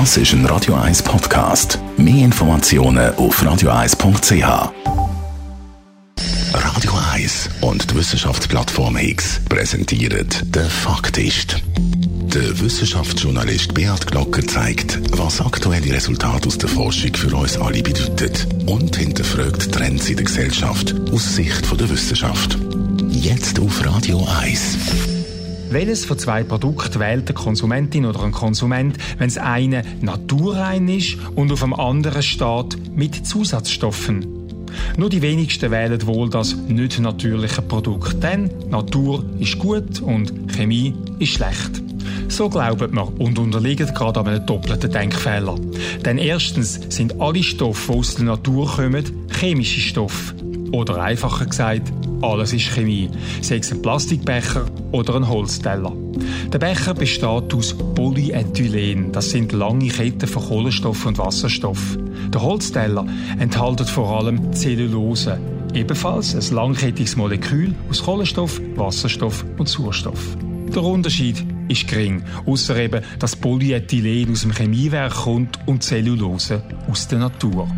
Das ist ein Radio 1 Podcast. Mehr Informationen auf radio1.ch. Radio 1 und die Wissenschaftsplattform Higgs präsentieren «Der Fakt ist». Der Wissenschaftsjournalist Beat Glocker zeigt, was aktuelle Resultate aus der Forschung für uns alle bedeutet und hinterfragt Trends in der Gesellschaft aus Sicht der Wissenschaft. Jetzt auf Radio 1. Welches von zwei Produkten wählt eine Konsumentin oder ein Konsument, wenn das eine naturrein ist und auf dem anderen steht «mit Zusatzstoffen»? Nur die wenigsten wählen wohl das nicht natürliche Produkt, denn Natur ist gut und Chemie ist schlecht. So glaubt man und unterliegt gerade einem doppelten Denkfehler. Denn erstens sind alle Stoffe, die aus der Natur kommen, chemische Stoffe. Oder einfacher gesagt, alles ist Chemie, sei es ein Plastikbecher oder ein Holzteller. Der Becher besteht aus Polyethylen, das sind lange Ketten von Kohlenstoff und Wasserstoff. Der Holzteller enthält vor allem Zellulose, ebenfalls ein langkettiges Molekül aus Kohlenstoff, Wasserstoff und Sauerstoff. Der Unterschied ist gering, ausser eben, dass Polyethylen aus dem Chemiewerk kommt und Zellulose aus der Natur.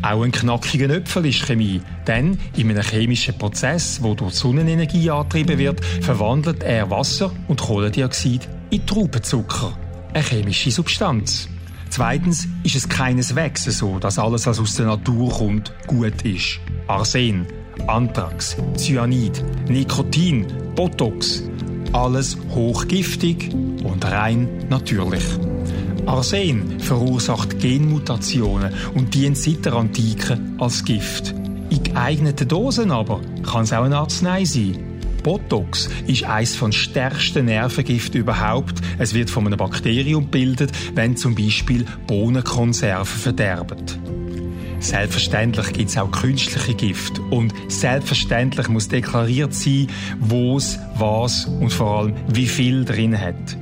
Auch ein knackiger Apfel ist Chemie, denn in einem chemischen Prozess, der durch Sonnenenergie angetrieben wird, verwandelt er Wasser und Kohlendioxid in Traubenzucker, eine chemische Substanz. Zweitens ist es keineswegs so, dass alles, was aus der Natur kommt, gut ist. Arsen, Anthrax, Cyanid, Nikotin, Botox – alles hochgiftig und rein natürlich. Arsen verursacht Genmutationen und dient seit der Antike als Gift. In geeigneten Dosen aber kann es auch eine Arznei sein. Botox ist eines von stärksten Nervengiften überhaupt. Es wird von einem Bakterium gebildet, wenn zum Beispiel Bohnenkonserven verderben. Selbstverständlich gibt es auch künstliche Gifte und selbstverständlich muss deklariert sein, wo es, was und vor allem wie viel drin hat.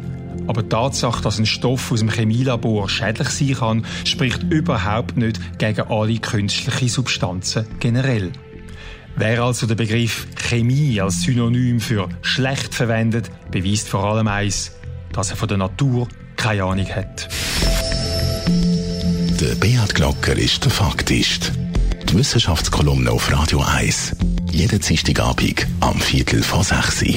Aber die Tatsache, dass ein Stoff aus dem Chemielabor schädlich sein kann, spricht überhaupt nicht gegen alle künstlichen Substanzen generell. Wer also den Begriff Chemie als Synonym für schlecht verwendet, beweist vor allem eins, dass er von der Natur keine Ahnung hat. Der Beat Glocker ist der Faktist. Die Wissenschaftskolumne auf Radio 1. Jeden Dienstagabend am 5:45.